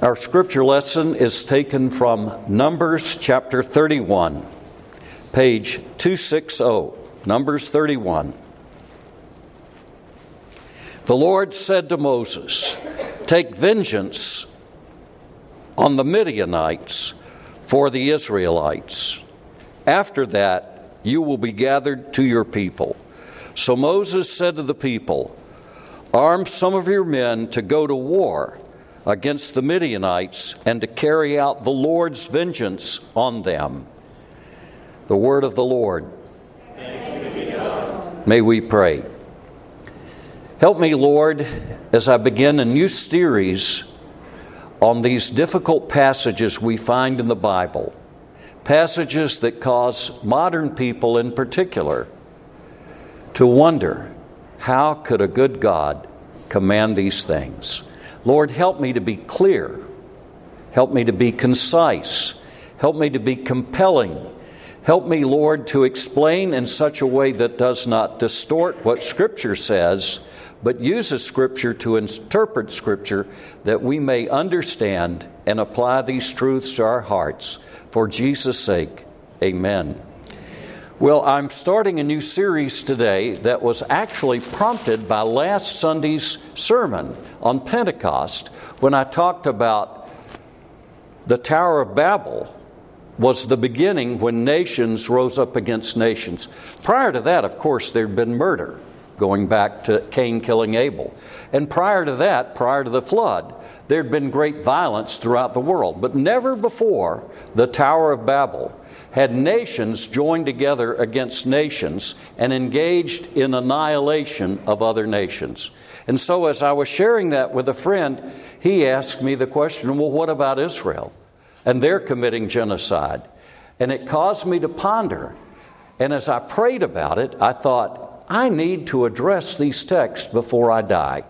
Our scripture lesson is taken from Numbers chapter 31, page 260, Numbers 31. The Lord said to Moses, "Take vengeance on the Midianites for the Israelites. After that, you will be gathered to your people." So Moses said to the people, "Arm some of your men to go to war against the Midianites and to carry out the Lord's vengeance on them." The word of the Lord. Thanks be to God. May we pray. Help me, Lord, as I begin a new series on these difficult passages we find in the Bible, passages that cause modern people in particular to wonder, how could a good God command these things? Lord, help me to be clear. Help me to be concise. Help me to be compelling. Help me, Lord, to explain in such a way that does not distort what Scripture says, but uses Scripture to interpret Scripture that we may understand and apply these truths to our hearts. For Jesus' sake, amen. Well, I'm starting a new series today that was actually prompted by last Sunday's sermon on Pentecost when I talked about the Tower of Babel was the beginning when nations rose up against nations. Prior to that, of course, there had been murder, going back to Cain killing Abel. And prior to that, prior to the flood, there had been great violence throughout the world. But never before the Tower of Babel had nations joined together against nations and engaged in annihilation of other nations. And so as I was sharing that with a friend, he asked me the question, well, what about Israel? And they're committing genocide. And it caused me to ponder. And as I prayed about it, I thought, I need to address these texts before I die.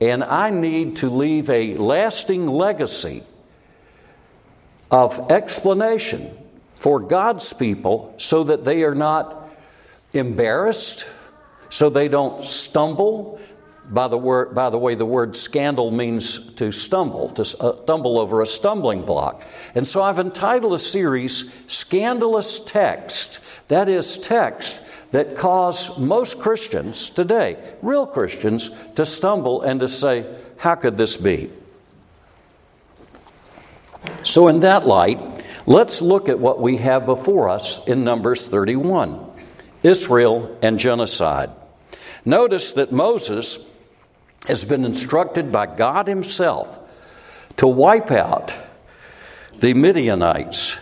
And I need to leave a lasting legacy of explanation for God's people so that they are not embarrassed, so they don't stumble. By the way, the word scandal means to stumble over a stumbling block. And so I've entitled a series, Scandalous Text. That is, text that cause most Christians today, real Christians, to stumble and to say, how could this be? So in that light, let's look at what we have before us in Numbers 31, Israel and genocide. Notice that Moses has been instructed by God himself to wipe out the Midianites.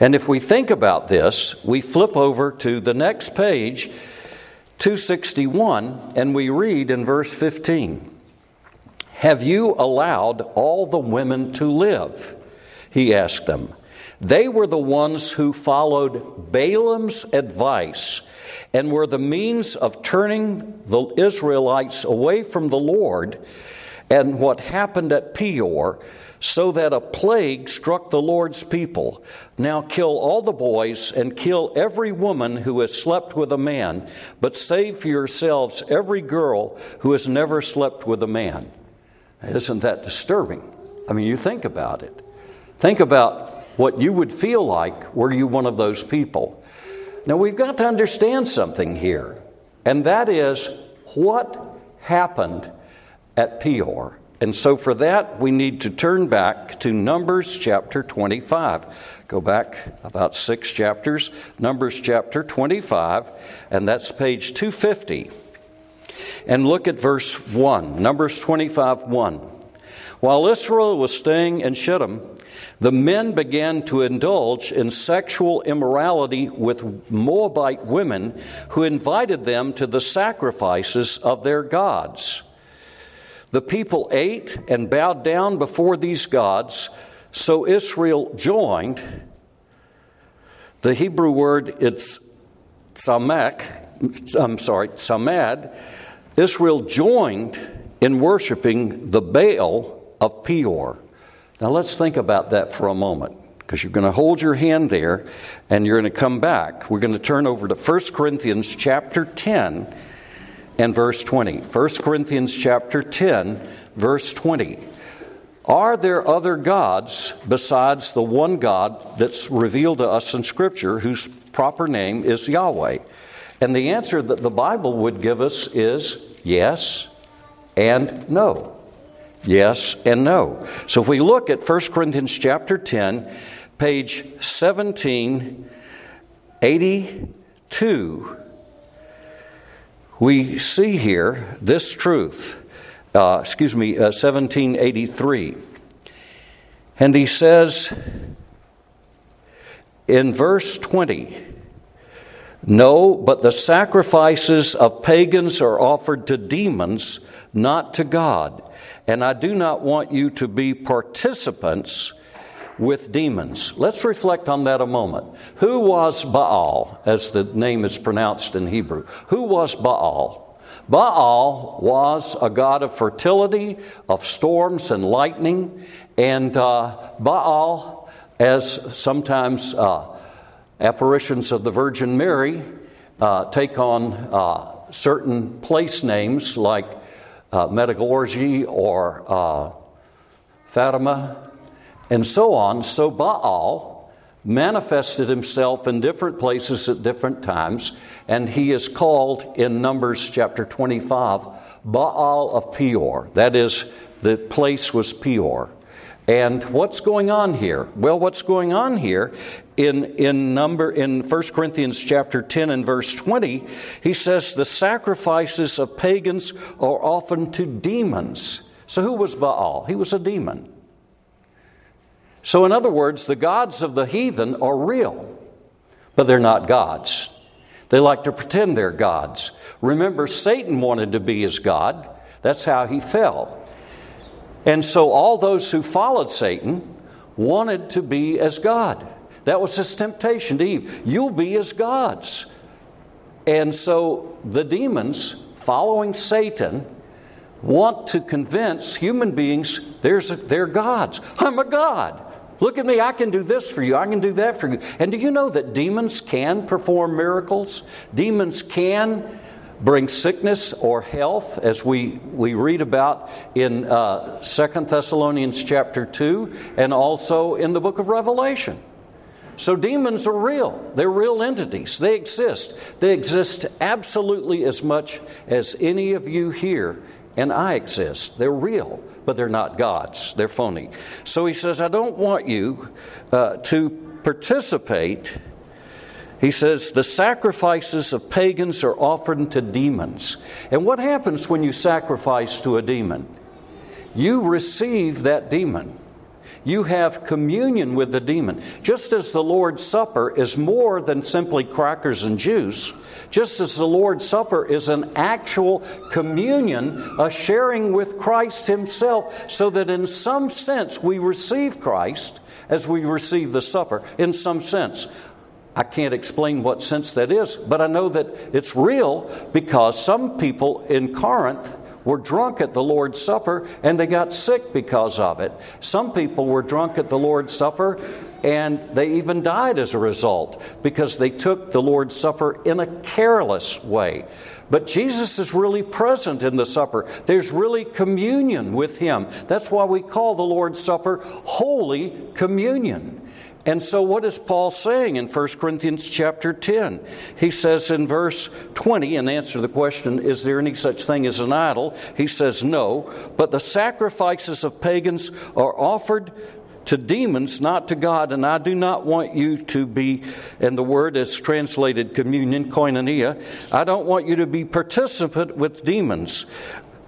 And if we think about this, we flip over to the next page, 261, and we read in verse 15, "Have you allowed all the women to live?" he asked them. They were the ones who followed Balaam's advice and were the means of turning the Israelites away from the Lord and what happened at Peor, so that a plague struck the Lord's people. Now kill all the boys and kill every woman who has slept with a man, but save for yourselves every girl who has never slept with a man. Isn't that disturbing? I mean, you think about it. Think about what you would feel like were you one of those people. Now, we've got to understand something here, and that is what happened at Peor. And so for that, we need to turn back to Numbers chapter 25. Go back about 6 chapters, Numbers chapter 25, and that's page 250. And look at verse 1, Numbers 25, 1. While Israel was staying in Shittim, the men began to indulge in sexual immorality with Moabite women who invited them to the sacrifices of their gods. The people ate and bowed down before these gods, so Israel joined. The Hebrew word is tsamad. Israel joined in worshiping the Baal of Peor. Now let's think about that for a moment, because you're going to hold your hand there and you're going to come back. We're going to turn over to 1 Corinthians chapter 10 and verse 20. 1 Corinthians chapter 10, verse 20. Are there other gods besides the one God that's revealed to us in Scripture, whose proper name is Yahweh? And the answer that the Bible would give us is yes and no. Yes and no. So if we look at 1 Corinthians chapter 10, page 1782, we see here this truth. 1783. And he says in verse 20, "No, but the sacrifices of pagans are offered to demons, not to God. And I do not want you to be participants with demons." Let's reflect on that a moment. Who was Baal, as the name is pronounced in Hebrew? Who was Baal? Baal was a god of fertility, of storms and lightning, and Baal, as sometimes apparitions of the Virgin Mary take on certain place names like Medjugorje or Fatima and so on. So Baal manifested himself in different places at different times, and he is called in Numbers chapter 25 Baal of Peor. That is, the place was Peor. And what's going on here? Well, what's going on here in 1 Corinthians chapter 10 and verse 20, he says the sacrifices of pagans are often to demons. So who was Baal? He was a demon. So in other words, the gods of the heathen are real, but they're not gods. They like to pretend they're gods. Remember, Satan wanted to be his god. That's how he fell. And so all those who followed Satan wanted to be as God. That was his temptation to Eve. You'll be as gods. And so the demons following Satan want to convince human beings they're gods. I'm a god. Look at me, I can do this for you, I can do that for you. And do you know that demons can perform miracles? Demons can bring sickness or health, as we read about in 2 Thessalonians chapter 2 and also in the book of Revelation. So demons are real. They're real entities. They exist. They exist absolutely as much as any of you here and I exist. They're real, but they're not gods. They're phony. So he says, I don't want you to participate. He says, the sacrifices of pagans are offered to demons. And what happens when you sacrifice to a demon? You receive that demon. You have communion with the demon. Just as the Lord's Supper is more than simply crackers and juice, just as the Lord's Supper is an actual communion, a sharing with Christ himself, so that in some sense we receive Christ as we receive the supper. In some sense. I can't explain what sense that is, but I know that it's real because some people in Corinth were drunk at the Lord's Supper, and they got sick because of it. Some people were drunk at the Lord's Supper, and they even died as a result because they took the Lord's Supper in a careless way. But Jesus is really present in the supper. There's really communion with him. That's why we call the Lord's Supper Holy Communion. And so what is Paul saying in 1 Corinthians chapter 10? He says in verse 20, in answer to the question, is there any such thing as an idol? He says, no, but the sacrifices of pagans are offered to demons, not to God, and I do not want you to be, and the word is translated communion, koinonia, I don't want you to be participant with demons.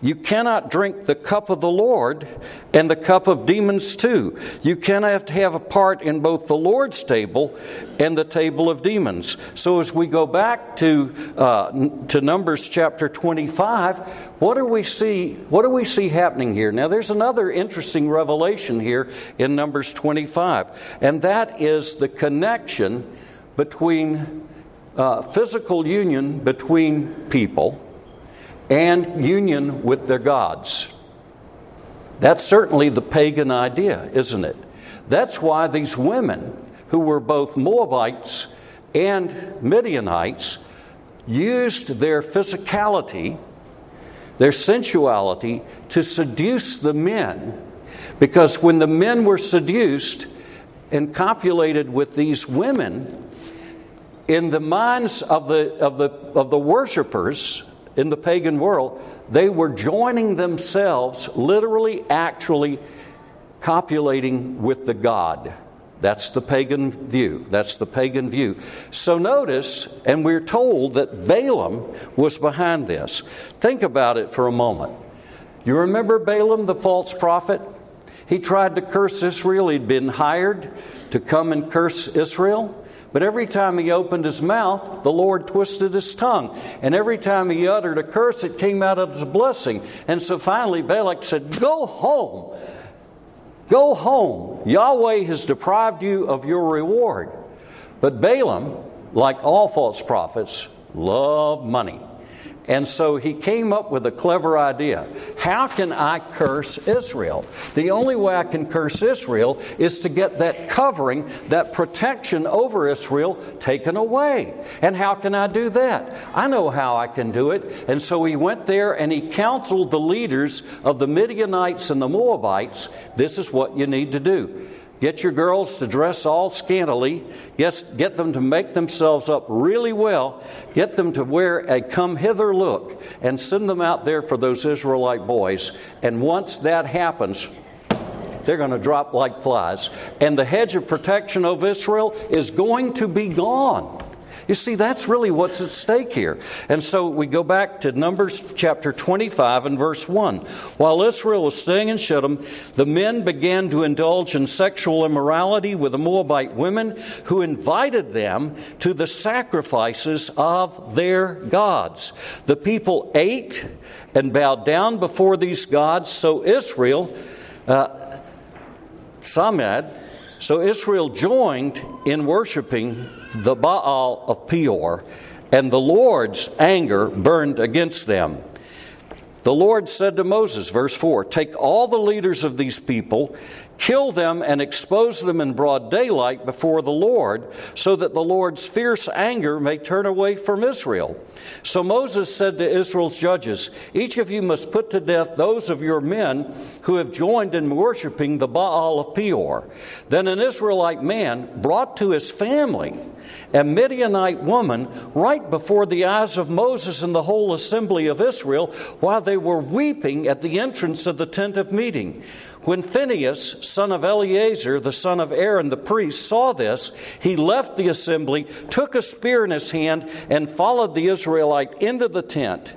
You cannot drink the cup of the Lord and the cup of demons too. You cannot have a part in both the Lord's table and the table of demons. So as we go back to Numbers chapter 25, what do we see happening here? Now there's another interesting revelation here in Numbers 25, and that is the connection between physical union between people and union with their gods. That's certainly the pagan idea, isn't it? That's why these women, who were both Moabites and Midianites, used their physicality, their sensuality, to seduce the men Because when the men were seduced and copulated with these women, in the minds of the worshipers in the pagan world, they were joining themselves, literally, actually copulating with the god. That's the pagan view. So notice, and we're told that Balaam was behind this. Think about it for a moment. You remember Balaam, the false prophet? He tried to curse Israel. He'd been hired to come and curse Israel. But every time he opened his mouth, the Lord twisted his tongue. And every time he uttered a curse, it came out as a blessing. And so finally, Balak said, "Go home. Go home. Yahweh has deprived you of your reward." But Balaam, like all false prophets, loved money. And so he came up with a clever idea. How can I curse Israel? The only way I can curse Israel is to get that covering, that protection over Israel taken away. And how can I do that? I know how I can do it. And so he went there and he counseled the leaders of the Midianites and the Moabites. This is what you need to do. Get your girls to dress all scantily. Get them to make themselves up really well. Get them to wear a come-hither look and send them out there for those Israelite boys. And once that happens, they're going to drop like flies. And the hedge of protection of Israel is going to be gone. You see, that's really what's at stake here. And so we go back to Numbers chapter 25 and verse 1. While Israel was staying in Shittim, the men began to indulge in sexual immorality with the Moabite women who invited them to the sacrifices of their gods. The people ate and bowed down before these gods, so Israel joined in worshiping the Baal of Peor, and the Lord's anger burned against them. The Lord said to Moses, verse 4, "Take all the leaders of these people, kill them and expose them in broad daylight before the Lord, so that the Lord's fierce anger may turn away from Israel." So Moses said to Israel's judges, "Each of you must put to death those of your men who have joined in worshiping the Baal of Peor." Then an Israelite man brought to his family a Midianite woman right before the eyes of Moses and the whole assembly of Israel while they were weeping at the entrance of the tent of meeting. When Phinehas, son of Eleazar, the son of Aaron, the priest, saw this, he left the assembly, took a spear in his hand, and followed the Israelite into the tent.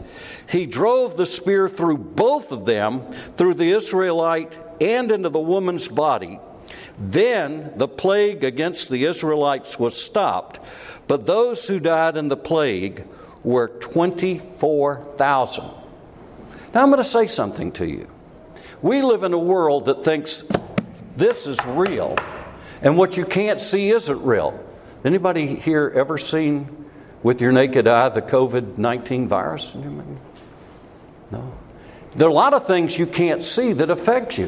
He drove the spear through both of them, through the Israelite and into the woman's body. Then the plague against the Israelites was stopped, but those who died in the plague were 24,000. Now I'm going to say something to you. We live in a world that thinks this is real, and what you can't see isn't real. Anybody here ever seen with your naked eye the COVID-19 virus? No. There are a lot of things you can't see that affect you.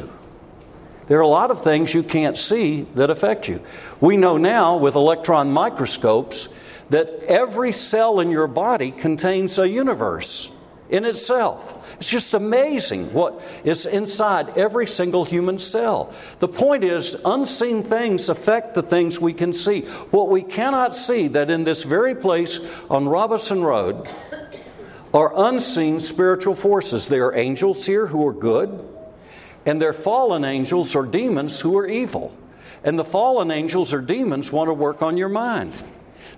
We know now with electron microscopes that every cell in your body contains a universe in itself. It's just amazing what is inside every single human cell. The point is, unseen things affect the things we can see. What we cannot see, that in this very place on Robinson Road are unseen spiritual forces. There are angels here who are good, and their fallen angels or demons who are evil. And the fallen angels or demons want to work on your mind.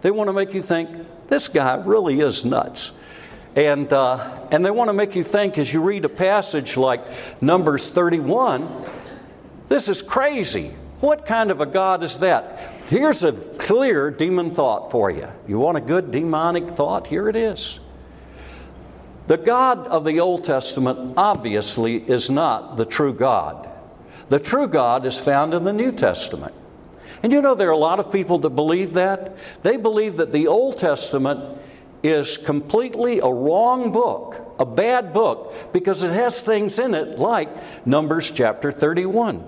They want to make you think, this guy really is nuts. And they want to make you think, as you read a passage like Numbers 31, this is crazy. What kind of a God is that? Here's a clear demon thought for you. You want a good demonic thought? Here it is. The God of the Old Testament obviously is not the true God. The true God is found in the New Testament. And you know, there are a lot of people that believe that. They believe that the Old Testament is completely a wrong book, a bad book, because it has things in it like Numbers chapter 31.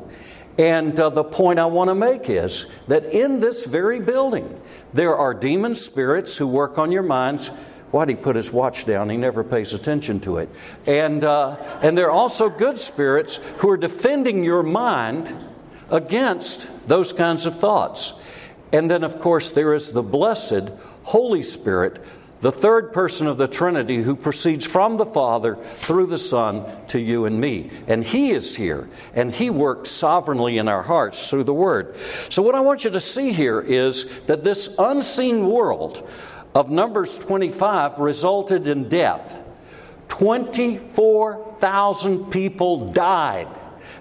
And the point I want to make is that in this very building, there are demon spirits who work on your minds Why'd he put his watch down? He never pays attention to it. And there are also good spirits who are defending your mind against those kinds of thoughts. And then, of course, there is the blessed Holy Spirit, the third person of the Trinity, who proceeds from the Father through the Son to you and me. And He is here, and He works sovereignly in our hearts through the Word. So what I want you to see here is that this unseen world of Numbers 25 resulted in death. 24,000 people died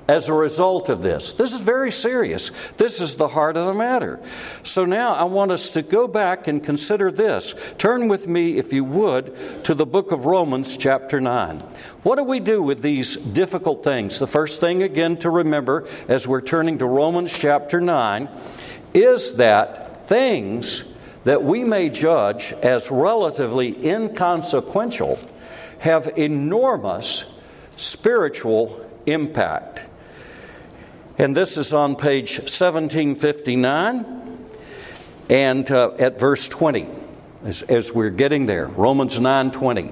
as a result of this. This is very serious. This is the heart of the matter. So now I want us to go back and consider this. Turn with me, if you would, to the book of Romans chapter 9. What do we do with these difficult things? The first thing, again, to remember as we're turning to Romans chapter 9 is that things that we may judge as relatively inconsequential have enormous spiritual impact. And this is on page 1759 and at verse 20, as we're getting there, Romans 9:20.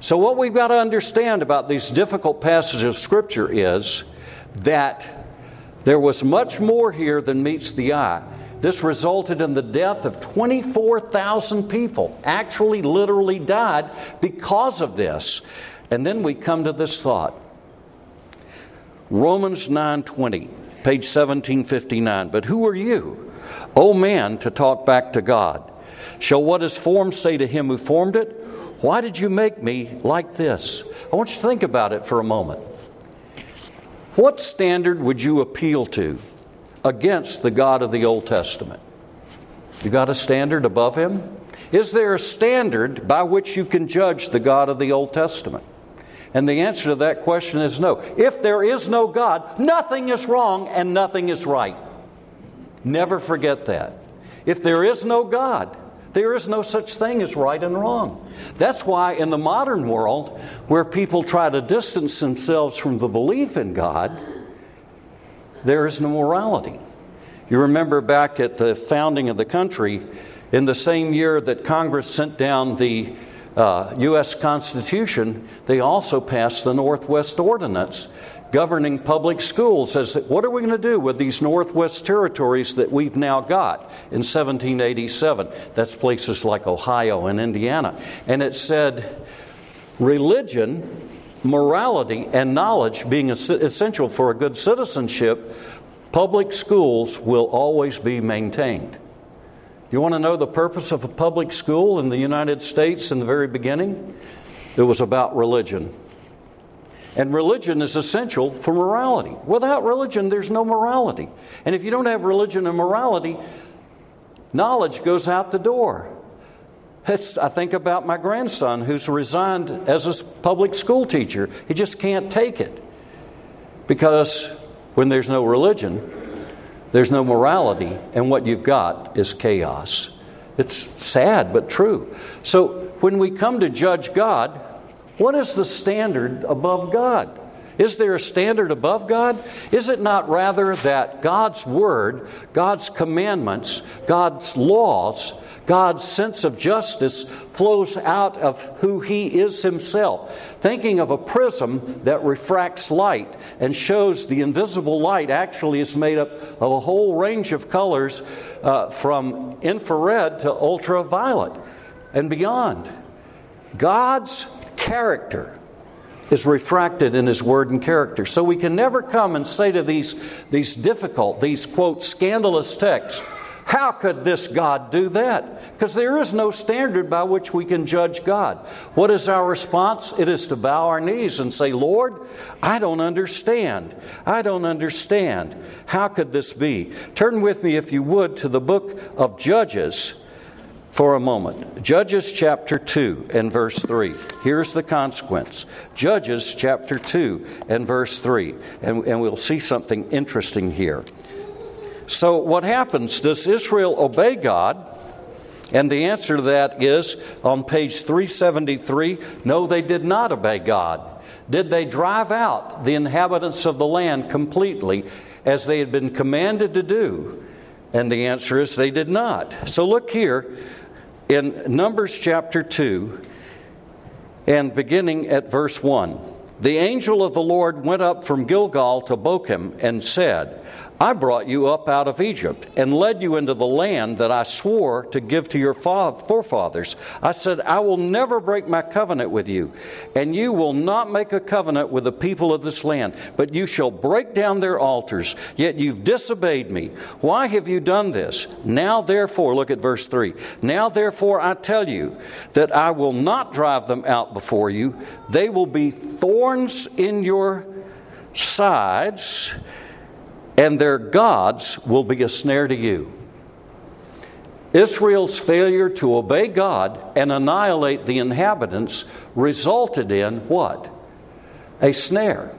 So what we've got to understand about these difficult passages of Scripture is that there was much more here than meets the eye. This resulted in the death of 24,000 people, actually literally died because of this. And then we come to this thought. Romans 9:20, page 1759. But who are you, O man, to talk back to God? Shall what is formed say to him who formed it, why did you make me like this? I want you to think about it for a moment. What standard would you appeal to against the God of the Old Testament? You got a standard above him? Is there a standard by which you can judge the God of the Old Testament? And the answer to that question is no. If there is no God, nothing is wrong and nothing is right. Never forget that. If there is no God, there is no such thing as right and wrong. That's why in the modern world, where people try to distance themselves from the belief in God, there is no morality. You remember back at the founding of the country, in the same year that Congress sent down the U.S. Constitution, they also passed the Northwest Ordinance governing public schools. As what are we going to do with these Northwest territories that we've now got in 1787? That's places like Ohio and Indiana. And it said, religion, morality, and knowledge being essential for a good citizenship, public schools will always be maintained. You want to know the purpose of a public school in the United States in the very beginning? It was about religion. And religion is essential for morality. Without religion, there's no morality. And if you don't have religion and morality, knowledge goes out the door. I think about my grandson who's resigned as a public school teacher. He just can't take it. Because when there's no religion, there's no morality, and what you've got is chaos. It's sad, but true. So when we come to judge God, what is the standard above God? Is there a standard above God? Is it not rather that God's Word, God's commandments, God's laws, God's sense of justice flows out of who He is Himself? Thinking of a prism that refracts light and shows the invisible light actually is made up of a whole range of colors from infrared to ultraviolet and beyond. God's character is refracted in His Word and character. So we can never come and say to these difficult, these, quote, scandalous texts, how could this God do that? Because there is no standard by which we can judge God. What is our response? It is to bow our knees and say, Lord, I don't understand. I don't understand. How could this be? Turn with me, if you would, to the book of Judges for a moment. Judges chapter 2 and verse 3. Here's the consequence. Judges chapter 2 and verse 3. And we'll see something interesting here. So what happens? Does Israel obey God? And the answer to that is on page 373, no, they did not obey God. Did they drive out the inhabitants of the land completely as they had been commanded to do? And the answer is they did not. So look here, in Numbers chapter 2 and beginning at verse 1. The angel of the Lord went up from Gilgal to Bochim and said, I brought you up out of Egypt and led you into the land that I swore to give to your forefathers. I said, I will never break my covenant with you, and you will not make a covenant with the people of this land, but you shall break down their altars, yet you've disobeyed me. Why have you done this? Now therefore, look at verse 3. Now therefore I tell you that I will not drive them out before you. They will be thorns in your sides, and their gods will be a snare to you. Israel's failure to obey God and annihilate the inhabitants resulted in what? A snare.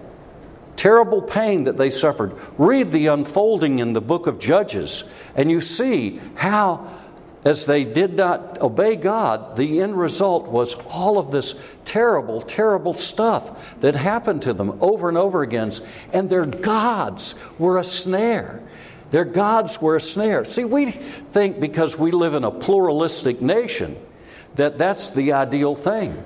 Terrible pain that they suffered. Read the unfolding in the book of Judges, and you see how, as they did not obey God, the end result was all of this terrible, terrible stuff that happened to them over and over again. And their gods were a snare. Their gods were a snare. See, we think because we live in a pluralistic nation that that's the ideal thing.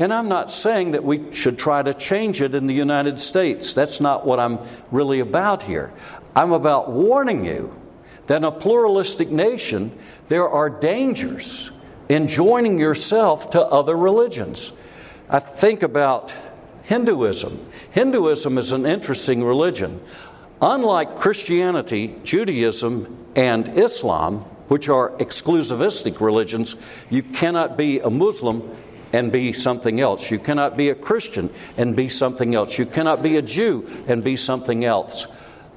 And I'm not saying that we should try to change it in the United States. That's not what I'm really about here. I'm about warning you that in a pluralistic nation, there are dangers in joining yourself to other religions. I think about Hinduism. Hinduism is an interesting religion. Unlike Christianity, Judaism, and Islam, which are exclusivistic religions, you cannot be a Muslim and be something else. You cannot be a Christian and be something else. You cannot be a Jew and be something else.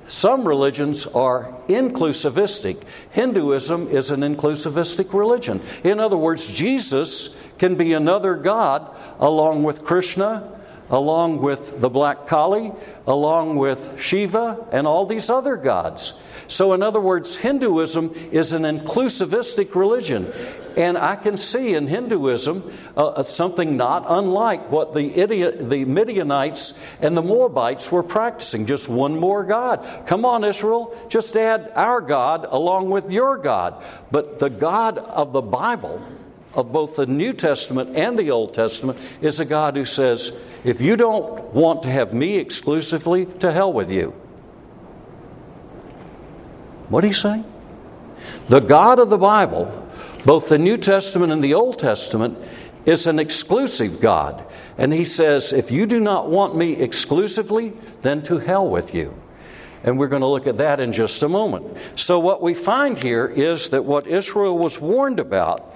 Some religions are inclusivistic. Hinduism is an inclusivistic religion. In other words, Jesus can be another God along with Krishna, along with the Black Kali, along with Shiva, and all these other gods. So in other words, Hinduism is an inclusivistic religion. And I can see in Hinduism something not unlike what the Midianites and the Moabites were practicing. Just one more God. Come on, Israel, just add our God along with your God. But the God of the Bible, of both the New Testament and the Old Testament, is a God who says, if you don't want to have me exclusively, to hell with you. What do you say? The God of the Bible, both the New Testament and the Old Testament, is an exclusive God. And he says, if you do not want me exclusively, then to hell with you. And we're going to look at that in just a moment. So what we find here is that what Israel was warned about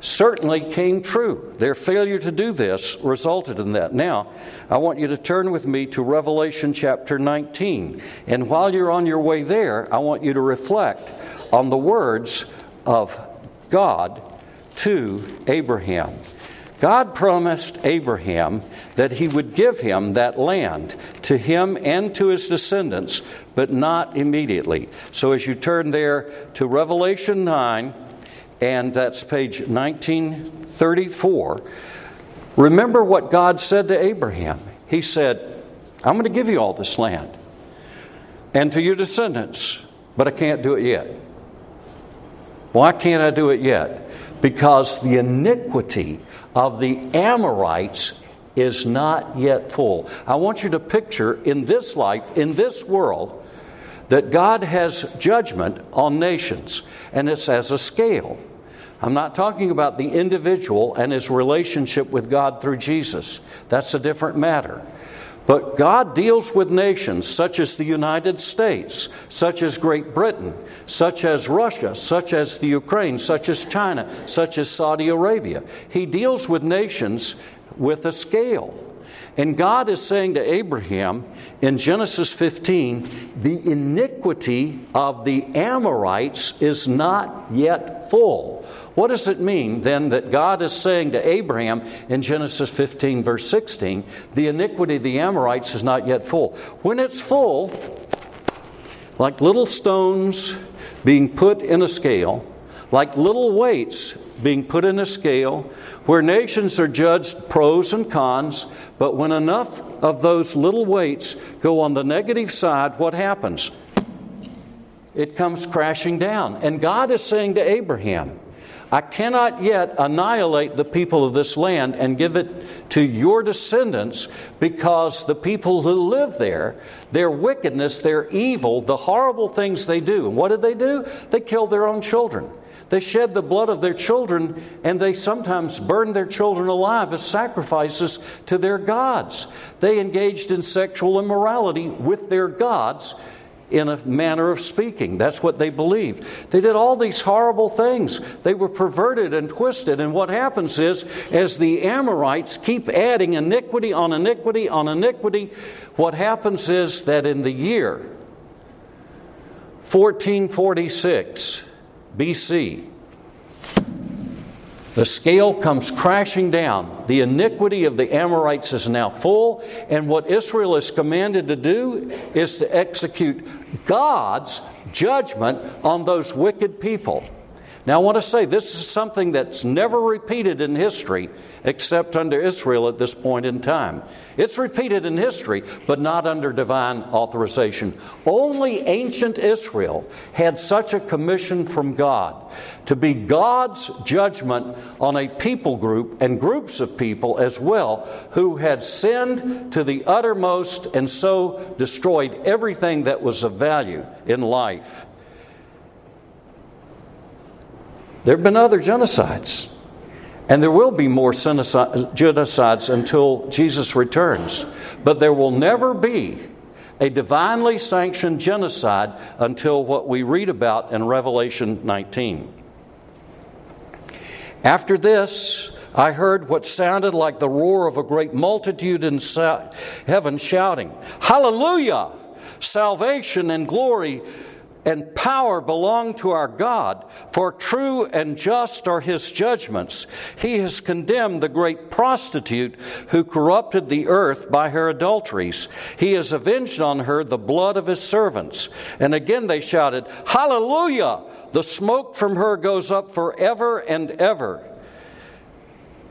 certainly came true. Their failure to do this resulted in that. Now, I want you to turn with me to Revelation chapter 19. And while you're on your way there, I want you to reflect on the words of God to Abraham. God promised Abraham that he would give him that land, to him and to his descendants, but not immediately. So as you turn there to Revelation 9, and that's page 1934. Remember what God said to Abraham. He said, I'm going to give you all this land and to your descendants, but I can't do it yet. Why can't I do it yet? Because the iniquity of the Amorites is not yet full. I want you to picture in this life, in this world, that God has judgment on nations, and it's as a scale. I'm not talking about the individual and his relationship with God through Jesus. That's a different matter. But God deals with nations such as the United States, such as Great Britain, such as Russia, such as the Ukraine, such as China, such as Saudi Arabia. He deals with nations with a scale. And God is saying to Abraham in Genesis 15, the iniquity of the Amorites is not yet full. What does it mean then that God is saying to Abraham in Genesis 15 verse 16, the iniquity of the Amorites is not yet full? When it's full, like little stones being put in a scale, like little weights being put in a scale, where nations are judged pros and cons, but when enough of those little weights go on the negative side, what happens? It comes crashing down. And God is saying to Abraham, I cannot yet annihilate the people of this land and give it to your descendants, because the people who live there, their wickedness, their evil, the horrible things they do. And what did they do? They killed their own children. They shed the blood of their children, and they sometimes burned their children alive as sacrifices to their gods. They engaged in sexual immorality with their gods, in a manner of speaking. That's what they believed. They did all these horrible things. They were perverted and twisted. And what happens is, as the Amorites keep adding iniquity on iniquity on iniquity, what happens is that in the year 1446 BC, the scale comes crashing down. The iniquity of the Amorites is now full, and what Israel is commanded to do is to execute God's judgment on those wicked people. Now, I want to say this is something that's never repeated in history except under Israel at this point in time. It's repeated in history, but not under divine authorization. Only ancient Israel had such a commission from God to be God's judgment on a people group and groups of people as well who had sinned to the uttermost and so destroyed everything that was of value in life. There have been other genocides, and there will be more genocides until Jesus returns. But there will never be a divinely sanctioned genocide until what we read about in Revelation 19. After this, I heard what sounded like the roar of a great multitude in heaven shouting, "Hallelujah! Salvation and glory and power belong to our God, for true and just are his judgments. He has condemned the great prostitute who corrupted the earth by her adulteries. He has avenged on her the blood of his servants." And again they shouted, "Hallelujah! The smoke from her goes up forever and ever."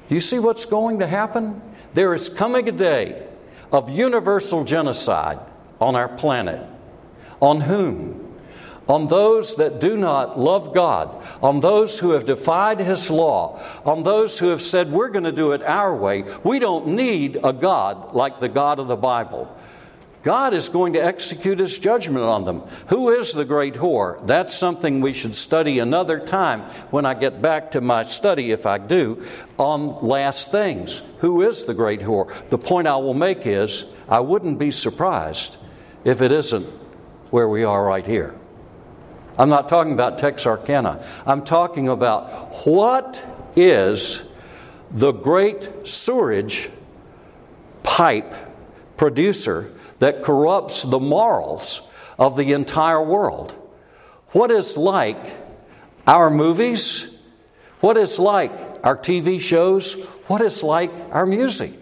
Do you see what's going to happen? There is coming a day of universal genocide on our planet. On whom? On those that do not love God, on those who have defied his law, on those who have said, we're going to do it our way. We don't need a God like the God of the Bible. God is going to execute his judgment on them. Who is the great whore? That's something we should study another time when I get back to my study, if I do, on last things. Who is the great whore? The point I will make is, I wouldn't be surprised if it isn't where we are right here. I'm not talking about Texarkana. I'm talking about what is the great sewerage pipe producer that corrupts the morals of the entire world? What is like our movies? What is like our TV shows? What is like our music?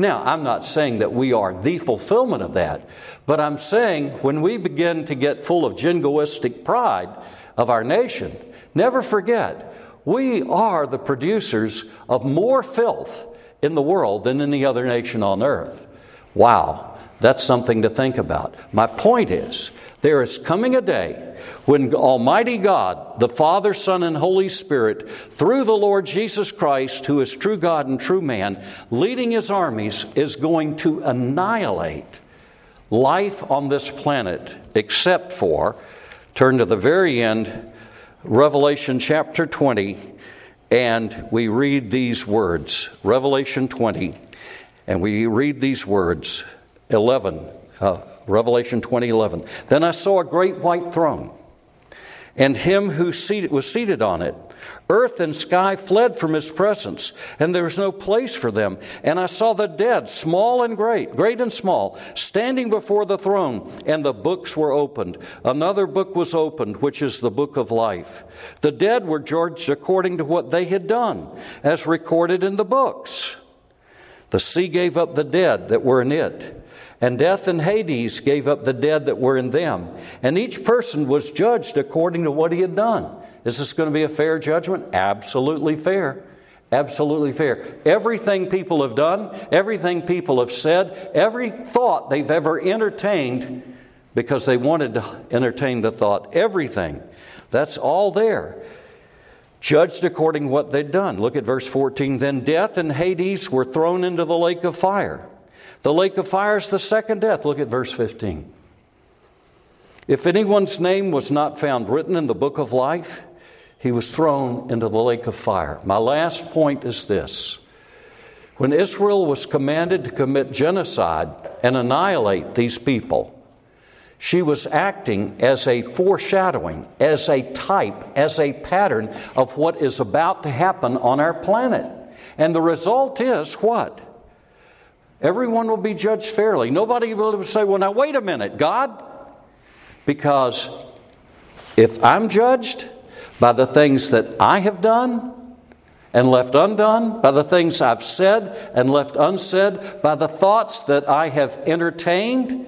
Now, I'm not saying that we are the fulfillment of that, but I'm saying when we begin to get full of jingoistic pride of our nation, never forget, we are the producers of more filth in the world than any other nation on earth. Wow, that's something to think about. My point is, there is coming a day when Almighty God, the Father, Son, and Holy Spirit, through the Lord Jesus Christ, who is true God and true man, leading his armies, is going to annihilate life on this planet, except for, turn to the very end, Revelation chapter 20, and we read these words. Revelation 20, and we read these words, 11. Revelation 20:11. Then I saw a great white throne, and him who was seated on it. Earth and sky fled from his presence, and there was no place for them. And I saw the dead, small and great, great and small, standing before the throne, and the books were opened. Another book was opened, which is the book of life. The dead were judged according to what they had done, as recorded in the books. The sea gave up the dead that were in it, and death and Hades gave up the dead that were in them. And each person was judged according to what he had done. Is this going to be a fair judgment? Absolutely fair. Absolutely fair. Everything people have done, everything people have said, every thought they've ever entertained, because they wanted to entertain the thought, everything. That's all there. judged according to what they'd done. Look at verse 14. Then death and Hades were thrown into the lake of fire. The lake of fire is the second death. Look at verse 15. If anyone's name was not found written in the book of life, he was thrown into the lake of fire. My last point is this. When Israel was commanded to commit genocide and annihilate these people, she was acting as a foreshadowing, as a type, as a pattern of what is about to happen on our planet. And the result is what? Everyone will be judged fairly. Nobody will say, well, now wait a minute, God. Because if I'm judged by the things that I have done and left undone, by the things I've said and left unsaid, by the thoughts that I have entertained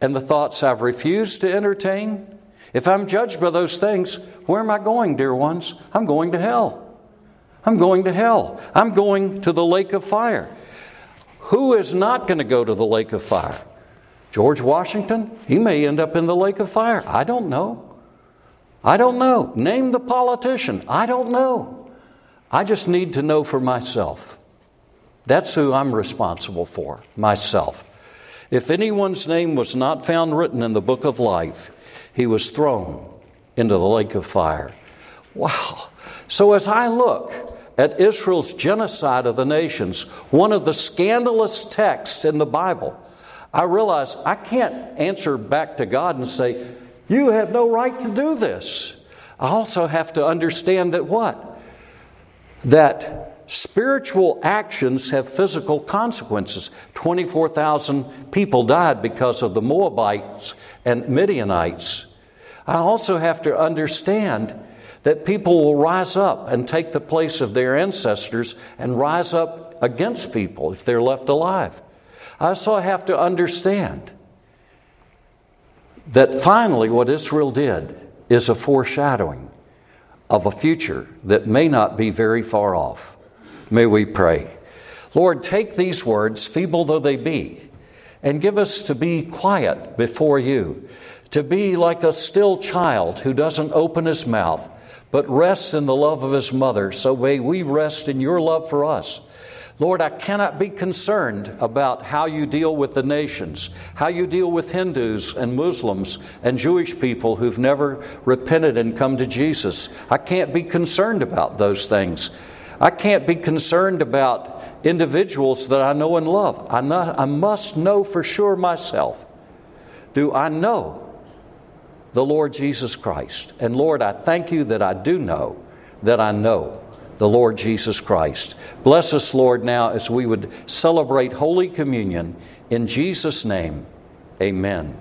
and the thoughts I've refused to entertain, if I'm judged by those things, where am I going, dear ones? I'm going to hell. I'm going to hell. I'm going to the lake of fire. Who is not going to go to the lake of fire? George Washington? He may end up in the lake of fire. I don't know. I don't know. Name the politician. I don't know. I just need to know for myself. That's who I'm responsible for, myself. If anyone's name was not found written in the book of life, he was thrown into the lake of fire. Wow. So as I look at Israel's genocide of the nations, one of the scandalous texts in the Bible, I realize I can't answer back to God and say, you have no right to do this. I also have to understand that what? That spiritual actions have physical consequences. 24,000 people died because of the Moabites and Midianites. I also have to understand that people will rise up and take the place of their ancestors and rise up against people if they're left alive. I also have to understand that finally what Israel did is a foreshadowing of a future that may not be very far off. May we pray. Lord, take these words, feeble though they be, and give us to be quiet before you, to be like a still child who doesn't open his mouth, but rests in the love of his mother. So may we rest in your love for us. Lord, I cannot be concerned about how you deal with the nations, how you deal with Hindus and Muslims and Jewish people who've never repented and come to Jesus. I can't be concerned about those things. I can't be concerned about individuals that I know and love. I must know for sure myself. Do I know the Lord Jesus Christ? And Lord, I thank you that I do know that I know the Lord Jesus Christ. Bless us, Lord, now as we would celebrate Holy Communion. In Jesus' name, amen.